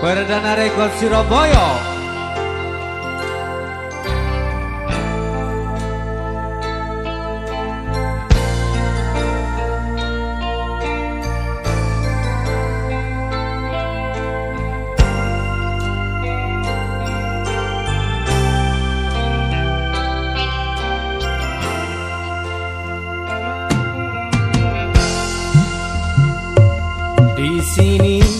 Perdana Rekor Surabaya. Di sini